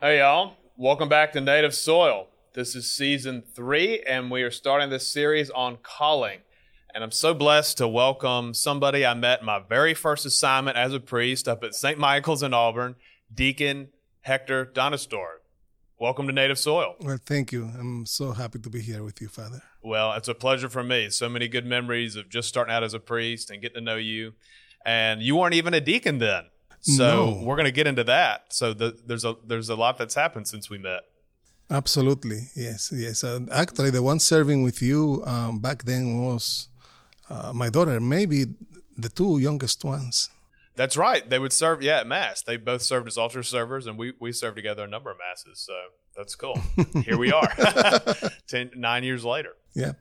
Hey y'all, welcome back to Native Soil. This is season 3 and we are starting this series on calling. And I'm so blessed to welcome somebody I met my very first assignment as a priest up at St. Michael's in Auburn, Deacon Hector Donastore. Welcome to Native Soil. Well, thank you. I'm so happy to be here with you, Father. Well, it's a pleasure for me. So many good memories of just starting out as a priest and getting to know you. And you weren't even a deacon then. So no. We're going to get into that. So there's a lot that's happened since we met. Absolutely. Yes. Yes. Actually, the one serving with you back then was my daughter, maybe the two youngest ones. That's right. They would serve, at Mass. They both served as altar servers, and we served together a number of Masses. So that's cool. Here we are, 9 years later. Yeah.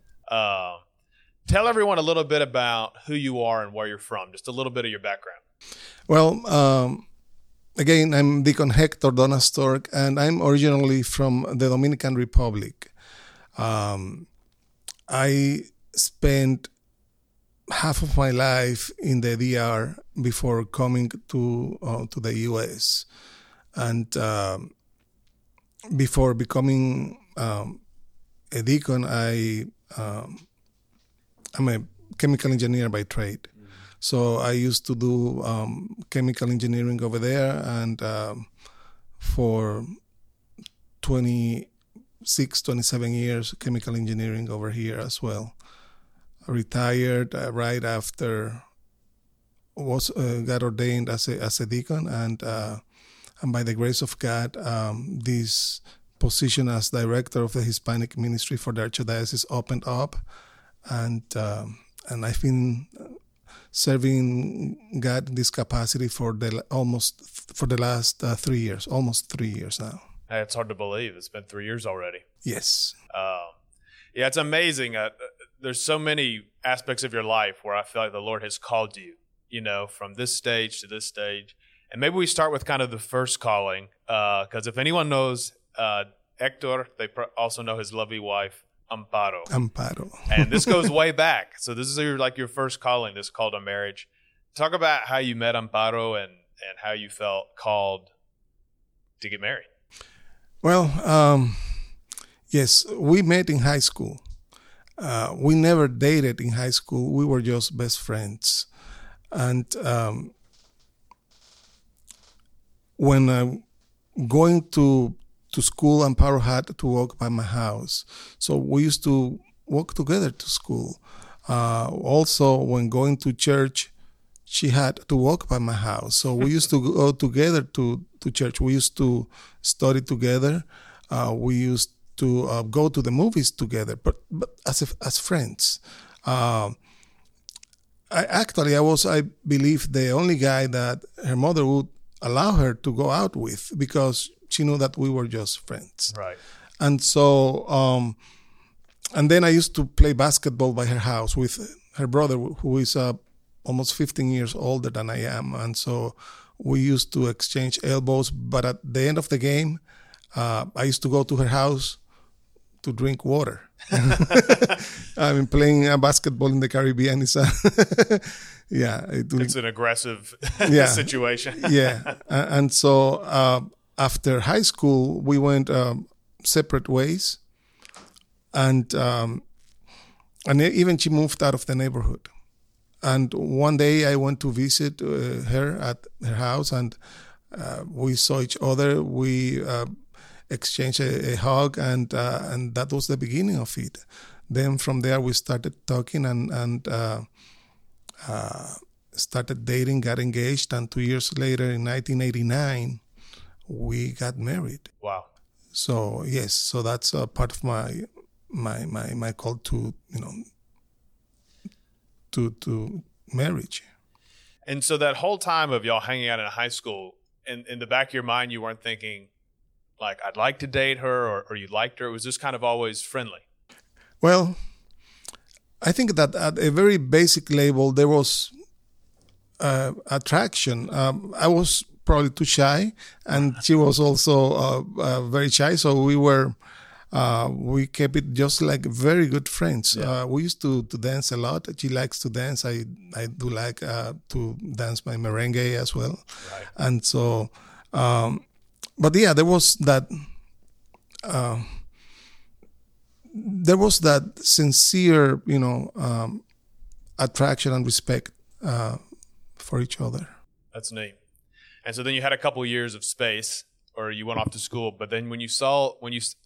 Tell everyone a little bit about who you are and where you're from, just a little bit of your background. Well, again, I'm Deacon Hector Donastore, and I'm originally from the Dominican Republic. I spent half of my life in the DR before coming to the U.S. and before becoming a deacon, I'm a chemical engineer by trade. So I used to do chemical engineering over there, and for 27 years, chemical engineering over here as well. I retired right after got ordained as a deacon, and by the grace of God, this position as director of the Hispanic Ministry for the Archdiocese opened up, and I've been serving God in this capacity for the last 3 years, almost 3 years now. Hey, it's hard to believe. It's been 3 years already. Yes. Yeah, it's amazing. There's so many aspects of your life where I feel like the Lord has called you, from this stage to this stage. And maybe we start with kind of the first calling, because if anyone knows Hector, they also know his lovely wife, Amparo. And this goes way back. So this is your first calling, this call to marriage. Talk about how you met Amparo and how you felt called to get married. Well, yes, we met in high school. We never dated in high school. We were just best friends. And when going to school, Amparo had to walk by my house. So we used to walk together to school. Also, when going to church, she had to walk by my house. So we used to go together to church. We used to study together. We used to go to the movies together, but as friends. I believe, the only guy that her mother would allow her to go out with, because she knew that we were just friends. Right. And so, and then I used to play basketball by her house with her brother, who is almost 15 years older than I am. And so we used to exchange elbows. But at the end of the game, I used to go to her house to drink water. I mean, playing basketball in the Caribbean is it's an aggressive situation. Yeah. And so after high school, we went separate ways, and even she moved out of the neighborhood. And one day I went to visit her at her house, and we saw each other. We exchanged a hug, and that was the beginning of it. Then from there we started talking and started dating, got engaged, and 2 years later in 1989 we got married. Wow. So yes, so that's a part of my call to to marriage. And so that whole time of y'all hanging out in high school, in the back of your mind you weren't thinking like, I'd like to date her, or you liked her? It was just kind of always friendly. Well, I think that at a very basic level, there was attraction. I was probably too shy, and she was also very shy. So we kept it just like very good friends. Yeah. We used to dance a lot. She likes to dance. I do like to dance my merengue as well. Right. And so But yeah, there was that sincere, attraction and respect for each other. That's neat. And so then you had a couple of years of space, or you went off to school. But then when you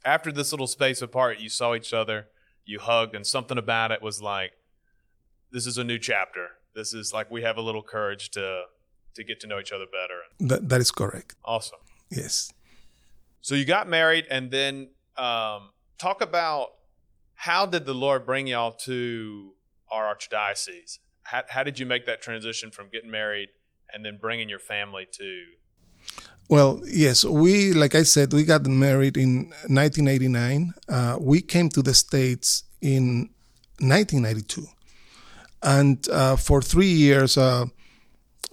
after this little space apart, you saw each other, you hugged, and something about it was like, this is a new chapter. This is like we have a little courage to get to know each other better. That is correct. Awesome. Yes. So you got married, and then talk about how did the Lord bring y'all to our archdiocese? How did you make that transition from getting married and then bringing your family to? Well, yes, we, like I said, we got married in 1989. We came to the States in 1992. And for 3 years,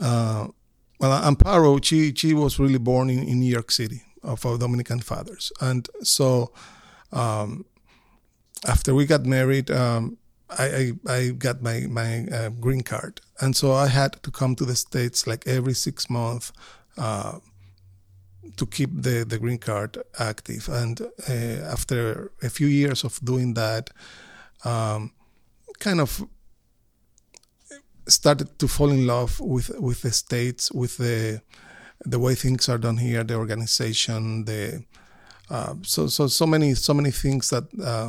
Amparo, she was really born in New York City of our Dominican fathers. And so after we got married, I got my green card. And so I had to come to the States like every 6 months to keep the green card active. And after a few years of doing that, kind of started to fall in love with the States, with the way things are done here, the organization, so many things that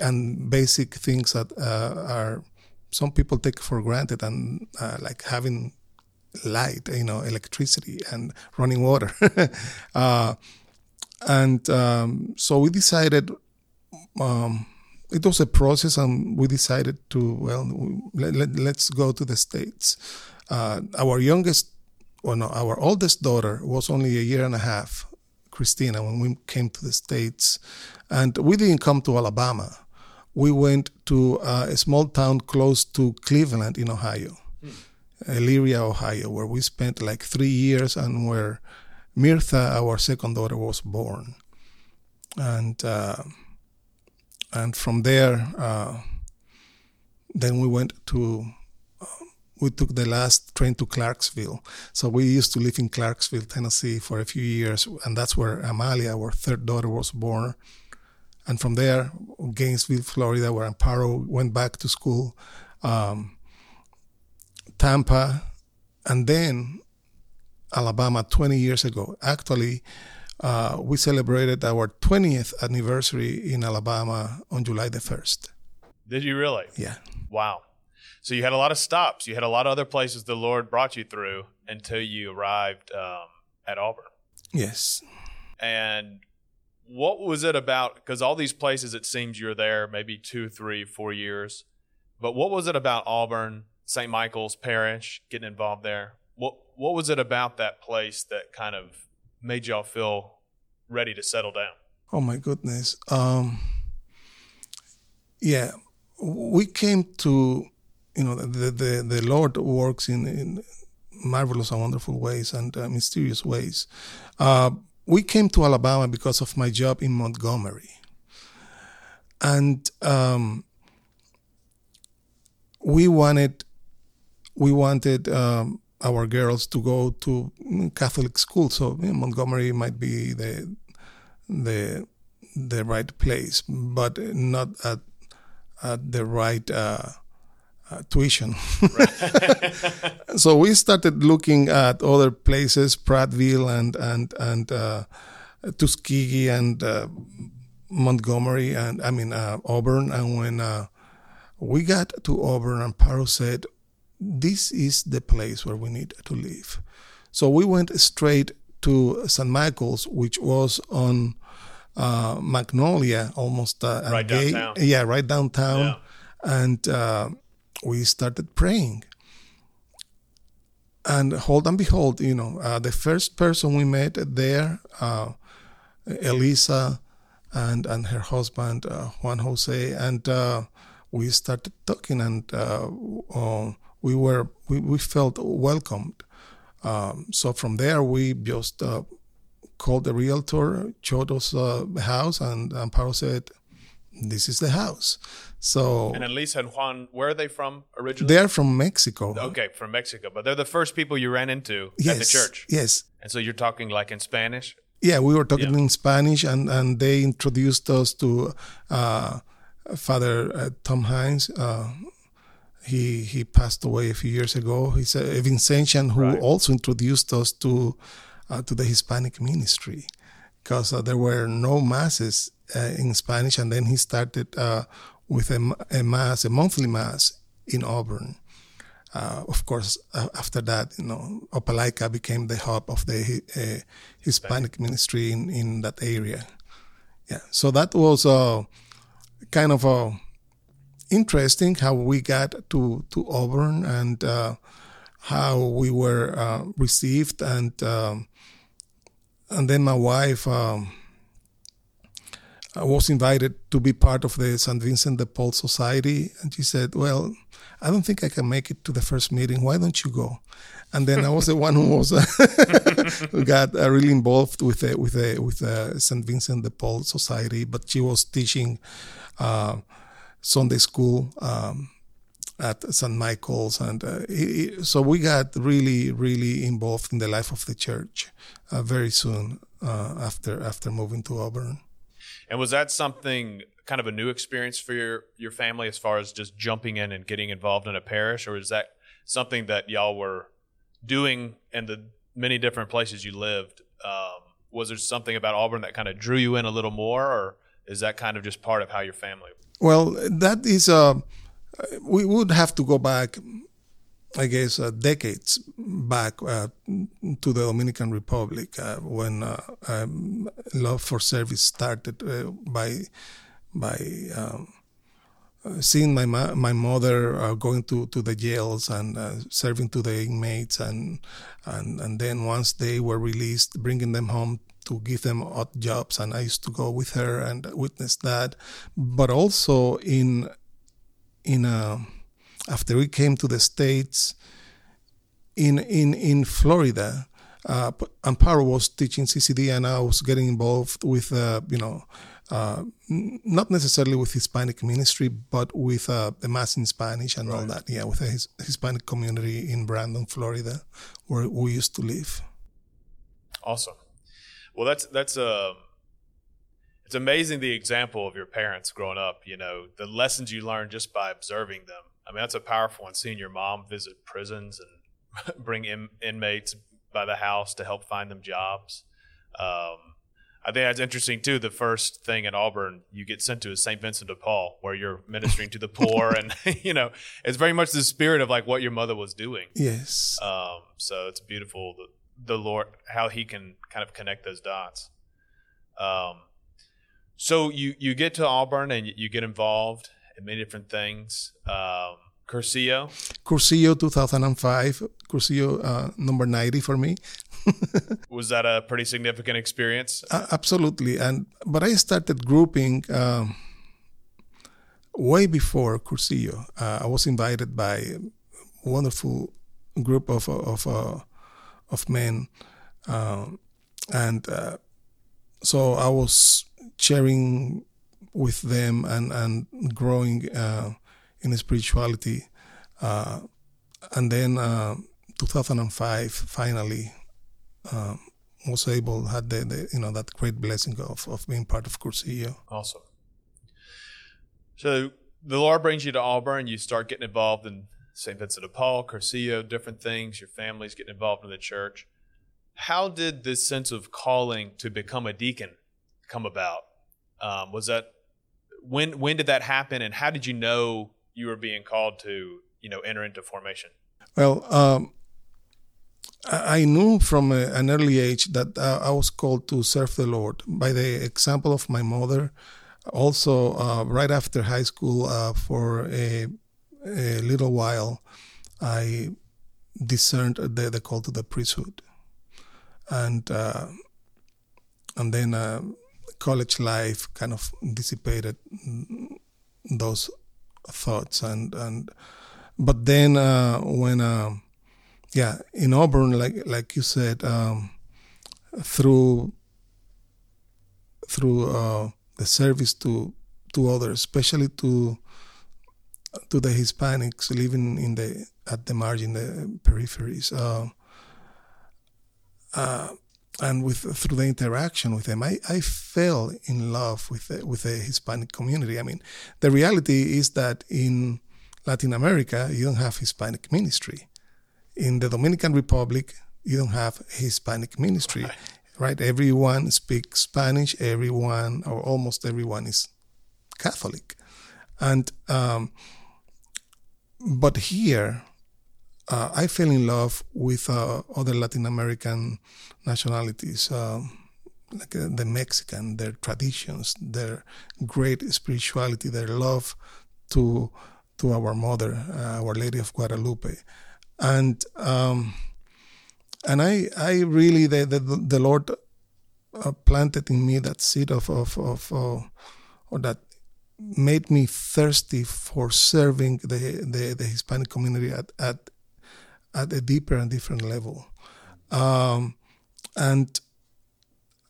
and basic things that are some people take for granted, and like having light, electricity and running water. So we decided. It was a process, and we decided to, let's go to the States. Our oldest daughter was only a year and a half, Christina, when we came to the States. And we didn't come to Alabama. We went to a small town close to Cleveland in Ohio, Elyria, Ohio, where we spent like 3 years and where Mirtha, our second daughter, was born. And from there, then we went to, we took the last train to Clarksville. So we used to live in Clarksville, Tennessee for a few years. And that's where Amalia, our third daughter, was born. And from there, Gainesville, Florida, where Amparo went back to school, Tampa, and then Alabama 20 years ago. Actually, we celebrated our 20th anniversary in Alabama on July the 1st. Did you really? Yeah. Wow. So you had a lot of stops. You had a lot of other places the Lord brought you through until you arrived at Auburn. Yes. And what was it about, because all these places it seems you're there maybe 2, 3, 4 years, but what was it about Auburn, St. Michael's Parish, getting involved there? What was it about that place that kind of made y'all feel ready to settle down? Oh, my goodness. Yeah, we came to, the Lord works in marvelous and wonderful ways and mysterious ways. We came to Alabama because of my job in Montgomery. And we wanted our girls to go to Catholic school, so Montgomery might be the right place, but not at the right tuition. Right. So we started looking at other places, Prattville and Tuskegee and Montgomery, and Auburn. And when we got to Auburn, and Paro said, "This is the place where we need to live." So we went straight to St. Michael's, which was on Magnolia, almost right downtown. Yeah, right downtown. Yeah. And we started praying. And hold and behold, the first person we met there, Elisa and her husband, Juan Jose, and we started talking, and we felt welcomed. So from there, we just called the realtor, showed us the house, and Amparo said, "This is the house." So. And Elisa and Juan, where are they from originally? They're from Mexico. Okay, from Mexico. But they're the first people you ran into at the church. Yes. And so you're talking like in Spanish? Yeah, we were talking in Spanish, and they introduced us to Father Tom Hines. He passed away a few years ago. He's a Vincentian who also introduced us to the Hispanic Ministry, because there were no masses in Spanish, and then he started with a monthly mass in Auburn. Of course, after that, Opelika became the hub of the Hispanic ministry in that area. Yeah, so that was kind of interesting how we got to Auburn and how we were received, and then my wife was invited to be part of the St. Vincent de Paul Society, and she said, "Well, I don't think I can make it to the first meeting. Why don't you go?" And then I was the one who was who got really involved with the St. Vincent de Paul Society. But she was teaching Sunday school at St. Michael's, and so we got really, really involved in the life of the church very soon after moving to Auburn. And was that something kind of a new experience for your family, as far as just jumping in and getting involved in a parish, or is that something that y'all were doing in the many different places you lived? Was there something about Auburn that kind of drew you in a little more, or is that kind of just part of how your family? Well, that is, we would have to go back, I guess, decades back to the Dominican Republic when love for service started by seeing my mother going to the jails and serving to the inmates, and then once they were released, bringing them home to give them odd jobs, and I used to go with her and witness that, but also in after we came to the States, in Florida, Amparo was teaching CCD, and I was getting involved with, not necessarily with Hispanic ministry, but with the mass in Spanish and all that. Yeah, with a Hispanic community in Brandon, Florida, where we used to live. Awesome. Well, that's it's amazing the example of your parents growing up. The lessons you learn just by observing them. I mean, that's a powerful one, seeing your mom visit prisons and bring inmates by the house to help find them jobs. I think that's interesting, too. The first thing in Auburn you get sent to is St. Vincent de Paul, where you're ministering to the poor. And, it's very much the spirit of, like, what your mother was doing. Yes. So it's beautiful, the Lord, how he can kind of connect those dots. So you get to Auburn and you get involved. Many different things. Cursillo 2005. Cursillo number 90 for me. Was that a pretty significant experience? Absolutely. But I started grouping way before Cursillo. I was invited by a wonderful group of men, and so I was sharing with them and growing in spirituality. And then 2005, finally, was able, had the that great blessing of being part of Cursillo. Awesome. So the Lord brings you to Auburn. You start getting involved in St. Vincent de Paul, Cursillo, different things. Your family's getting involved in the church. How did this sense of calling to become a deacon come about? Was that when did that happen, and how did you know you were being called to enter into formation? Well, I knew from an early age that I was called to serve the Lord by the example of my mother. Also, right after high school, for a little while, I discerned the call to the priesthood, and then. College life kind of dissipated those thoughts, but then when in Auburn, like you said, through the service to others, especially to the Hispanics living at the margin, the peripheries. and through the interaction with them, I fell in love with the Hispanic community. I mean, the reality is that in Latin America, you don't have Hispanic ministry. In the Dominican Republic, you don't have Hispanic ministry, right? Everyone speaks Spanish. Everyone, or almost everyone, is Catholic. And but here, I fell in love with other Latin American nationalities, like the Mexican, their traditions, their great spirituality, their love to our mother, Our Lady of Guadalupe, and I really the Lord planted in me that seed of that. Made me thirsty for serving the Hispanic community at a deeper and different level, and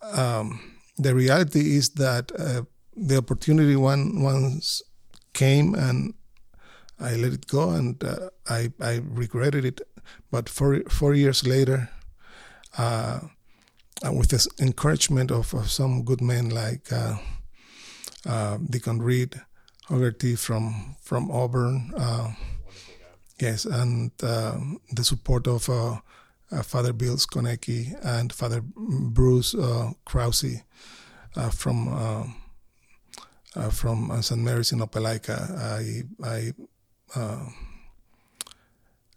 the reality is that the opportunity once came and I let it go, and I regretted it. But four years later, with this encouragement of some good men like. Deacon Reed Hogarty from Auburn, yes, and the support of Father Bill Skonecki and Father Bruce Krause from St. Mary's in Opelika. I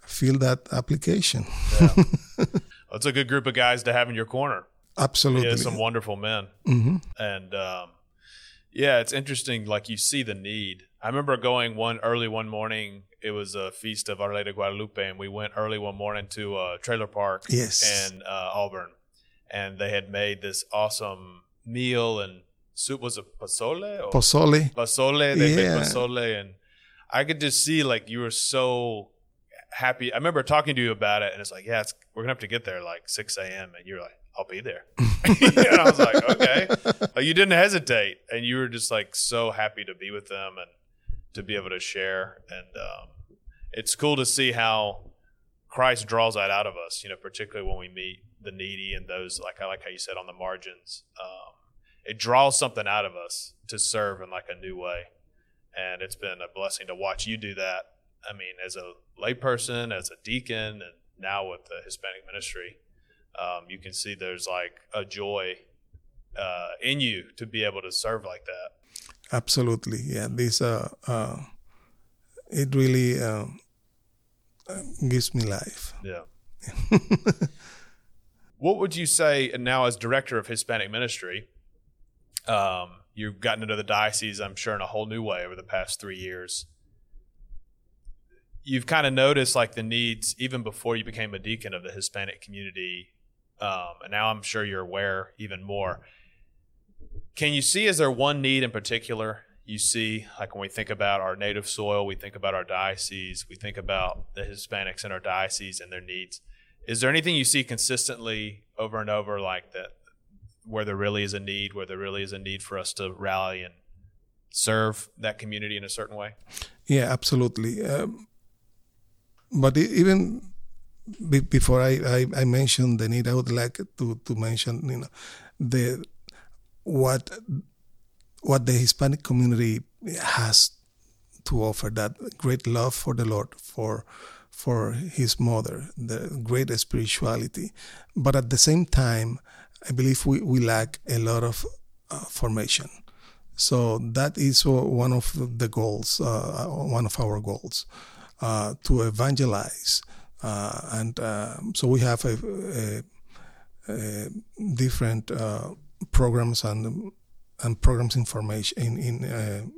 filled that application. Yeah. That's a good group of guys to have in your corner. Absolutely, yeah, some wonderful men, mm-hmm. and. Yeah, it's interesting. Like you see the need. I remember going one morning. It was a feast of Our Lady of Guadalupe, and we went early one morning to a trailer park in Auburn, and they had made this awesome meal and soup. Was it pozole? Pozole. They made pozole, and I could just see like you were so happy. I remember talking to you about it, and it's like, yeah, we're gonna have to get there like 6 a.m. and you're like, I'll be there. And I was like, okay. Like, you didn't hesitate, and you were just like so happy to be with them and to be able to share. And it's cool to see how Christ draws that out of us, you know, particularly when we meet the needy and those, like I like how you said, on the margins. It draws something out of us to serve in like a new way. And it's been a blessing to watch you do that. I mean, as a layperson, as a deacon, and now with the Hispanic ministry. You can see there's like a joy in you to be able to serve like that. Absolutely, yeah. This it really gives me life. Yeah. What would you say? And now, as director of Hispanic Ministry, you've gotten into the diocese, I'm sure, in a whole new way over the past 3 years. You've kind of noticed like the needs even before you became a deacon of the Hispanic community. And now I'm sure you're aware even more. Can you see, is there one need in particular you see, like when we think about our native soil, we think about our diocese, we think about the Hispanics in our diocese and their needs. Is there anything you see consistently over and over like that, where there really is a need, where there really is a need for us to rally and serve that community in a certain way? Yeah, absolutely. But even before I mention the need, I would like to mention, you know, the what the Hispanic community has to offer, that great love for the Lord, for His mother, the great spirituality. But at the same time, I believe we lack a lot of formation. So that is one of the goals, one of our goals. To evangelize, and so we have a different programs and programs information in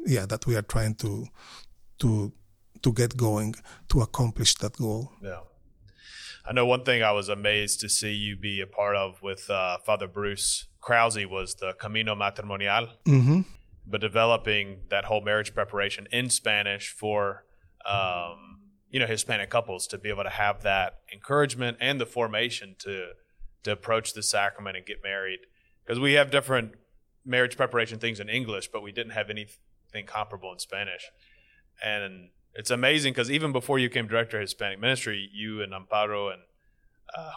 that we are trying to get going to accomplish that goal. Yeah, I know one thing I was amazed to see you be a part of with Father Bruce Krause was the Camino Matrimonial, mm-hmm. but developing that whole marriage preparation in Spanish for. You know, Hispanic couples to be able to have that encouragement and the formation to approach the sacrament and get married, because we have different marriage preparation things in English, but we didn't have anything comparable in Spanish. And it's amazing because even before you came director of Hispanic Ministry, you and Amparo and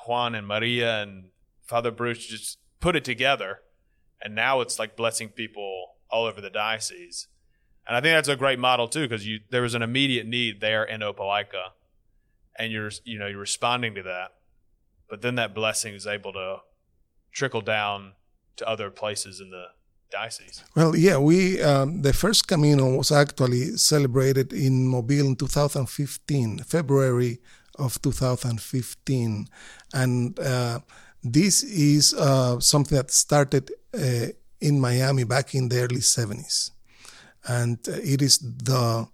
Juan and Maria and Father Bruce just put it together, and now it's like blessing people all over the diocese. And I think that's a great model too, because there was an immediate need there in Opelika, and you're responding to that. But then that blessing is able to trickle down to other places in the diocese. Well, yeah, we the first Camino was actually celebrated in Mobile in 2015, February of 2015, and this is something that started in Miami back in the early 70s. And it is the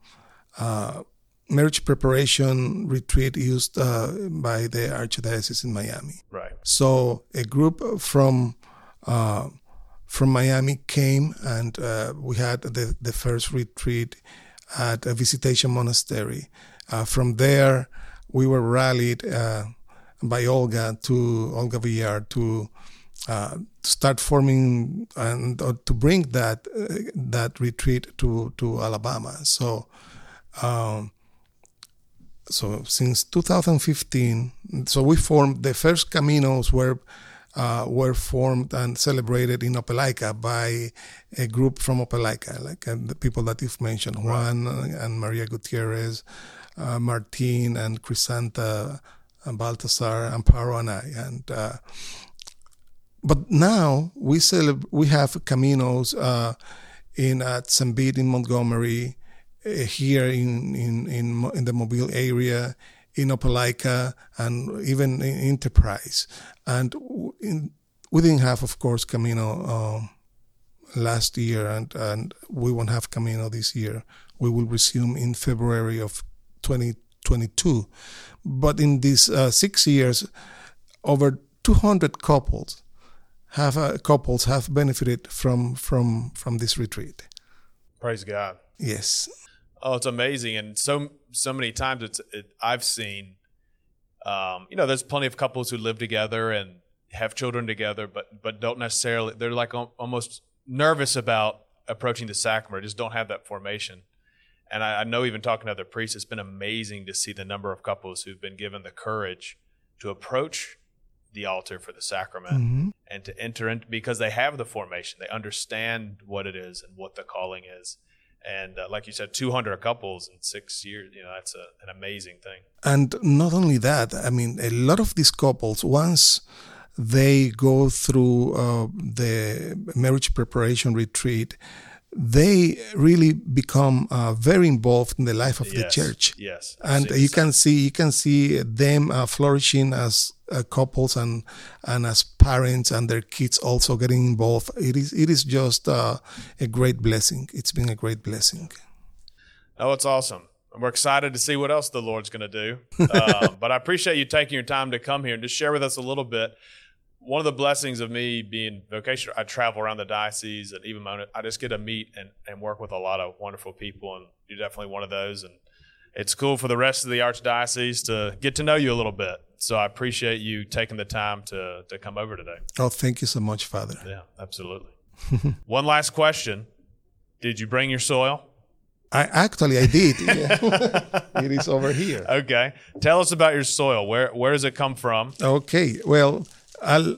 marriage preparation retreat used by the Archdiocese in Miami. Right. So a group from Miami came, and we had the first retreat at a Visitation Monastery. From there, we were rallied by Olga Villar to start forming and to bring that retreat to Alabama. So, since 2015, so we formed the first Caminos were formed and celebrated in Opelika by a group from Opelika, like the people that you've mentioned, Juan and Maria Gutierrez, Martin and Crisanta and Baltasar, Amparo and I, and. But now we have Caminos at St. Bede in Montgomery, here in the Mobile area, in Opelika, and even in Enterprise. And we didn't have, of course, Camino last year, and we won't have Camino this year. We will resume in February of 2022. But in these 6 years, over 200 couples have benefited from this retreat. Praise God. Yes. Oh, it's amazing, and so many times I've seen, there's plenty of couples who live together and have children together, but don't necessarily. They're like almost nervous about approaching the sacrament. Just don't have that formation. And I know, even talking to other priests, it's been amazing to see the number of couples who've been given the courage to approach the altar for the sacrament, mm-hmm. and to enter in, because they have the formation. They understand what it is and what the calling is. And like you said, 200 couples in 6 years, that's an amazing thing. And not only that, I mean, a lot of these couples, once they go through the marriage preparation retreat, they really become very involved in the life of the church. Yes, and you can see them flourishing as couples and as parents, and their kids also getting involved. It is just a great blessing. It's been a great blessing. Oh, it's awesome. We're excited to see what else the Lord's going to do. But I appreciate you taking your time to come here and just share with us a little bit. One of the blessings of me being vocational, I travel around the diocese, and even I just get to meet and work with a lot of wonderful people, and you're definitely one of those. And it's cool for the rest of the Archdiocese to get to know you a little bit. So I appreciate you taking the time to come over today. Oh, thank you so much, Father. Yeah, absolutely. One last question. Did you bring your soil? I did. It is over here. Okay. Tell us about your soil. Where does it come from? Okay. Well, I'll,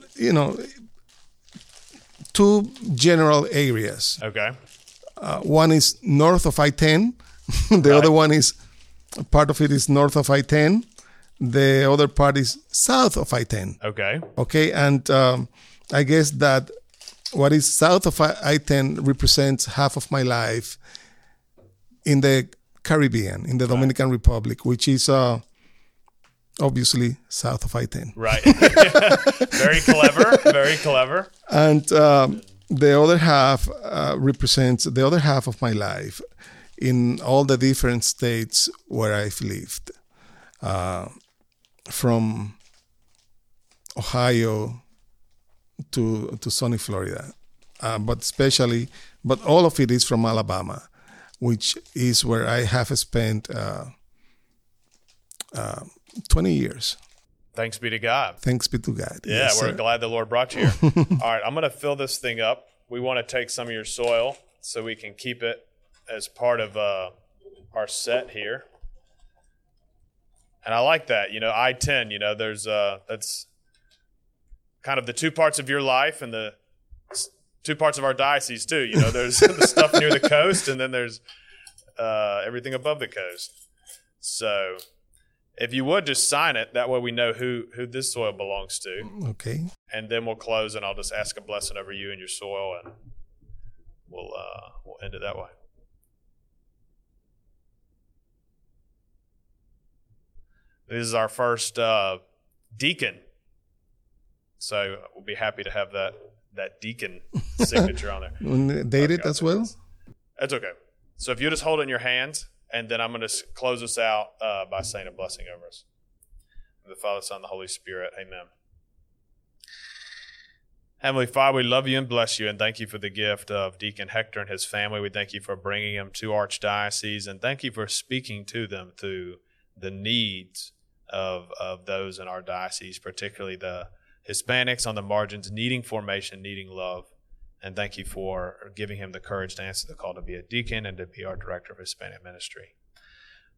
two general areas. Okay. One is north of I-10. The other one is, part of it is north of I-10. The other part is south of I-10. Okay. Okay, and I guess that what is south of I-10 represents half of my life in the Caribbean, in the Dominican Republic, which is obviously south of I-10. Right. Very clever, very clever. And the other half represents the other half of my life in all the different states where I've lived. From Ohio to sunny Florida, but all of it is from Alabama, which is where I have spent 20 years. Thanks be to God. Thanks be to God. Yeah, yes, we're glad the Lord brought you here. All right, I'm going to fill this thing up. We want to take some of your soil so we can keep it as part of our set here. And I like that, I-10, that's kind of the two parts of your life and the two parts of our diocese too. You know, there's the stuff near the coast, and then there's everything above the coast. So if you would just sign it, that way we know who this soil belongs to. Okay. And then we'll close, and I'll just ask a blessing over you and your soil, and we'll end it that way. This is our first deacon, so we'll be happy to have that deacon signature on there. Dated as well? That's okay. So if you just hold it in your hands, and then I'm going to close this out by saying a blessing over us. In the Father, Son, and the Holy Spirit. Amen. Heavenly Father, we love you and bless you, and thank you for the gift of Deacon Hector and his family. We thank you for bringing him to Archdiocese, and thank you for speaking to them through the needs of those in our diocese, particularly the Hispanics on the margins, needing formation, needing love. And thank you for giving him the courage to answer the call to be a deacon and to be our director of Hispanic Ministry.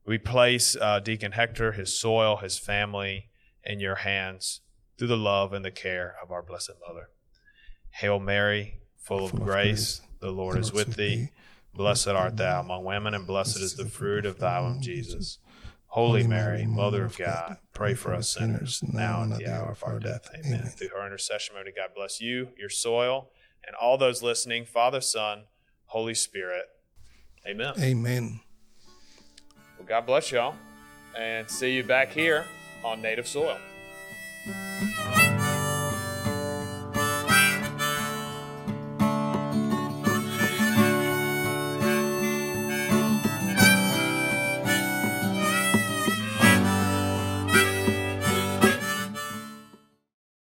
We place Deacon Hector, his soil, his family in your hands through the love and the care of our Blessed Mother. Hail Mary, full of grace, the Lord is with thee. Blessed art thou among women, and blessed is the fruit of thy womb, Jesus. Holy Mary, Mother of God, pray for us sinners, now and at the hour of our death. Amen. Through her intercession, may God bless you, your soil, and all those listening, Father, Son, Holy Spirit. Amen. Amen. Well, God bless y'all, and see you back here on Native Soil.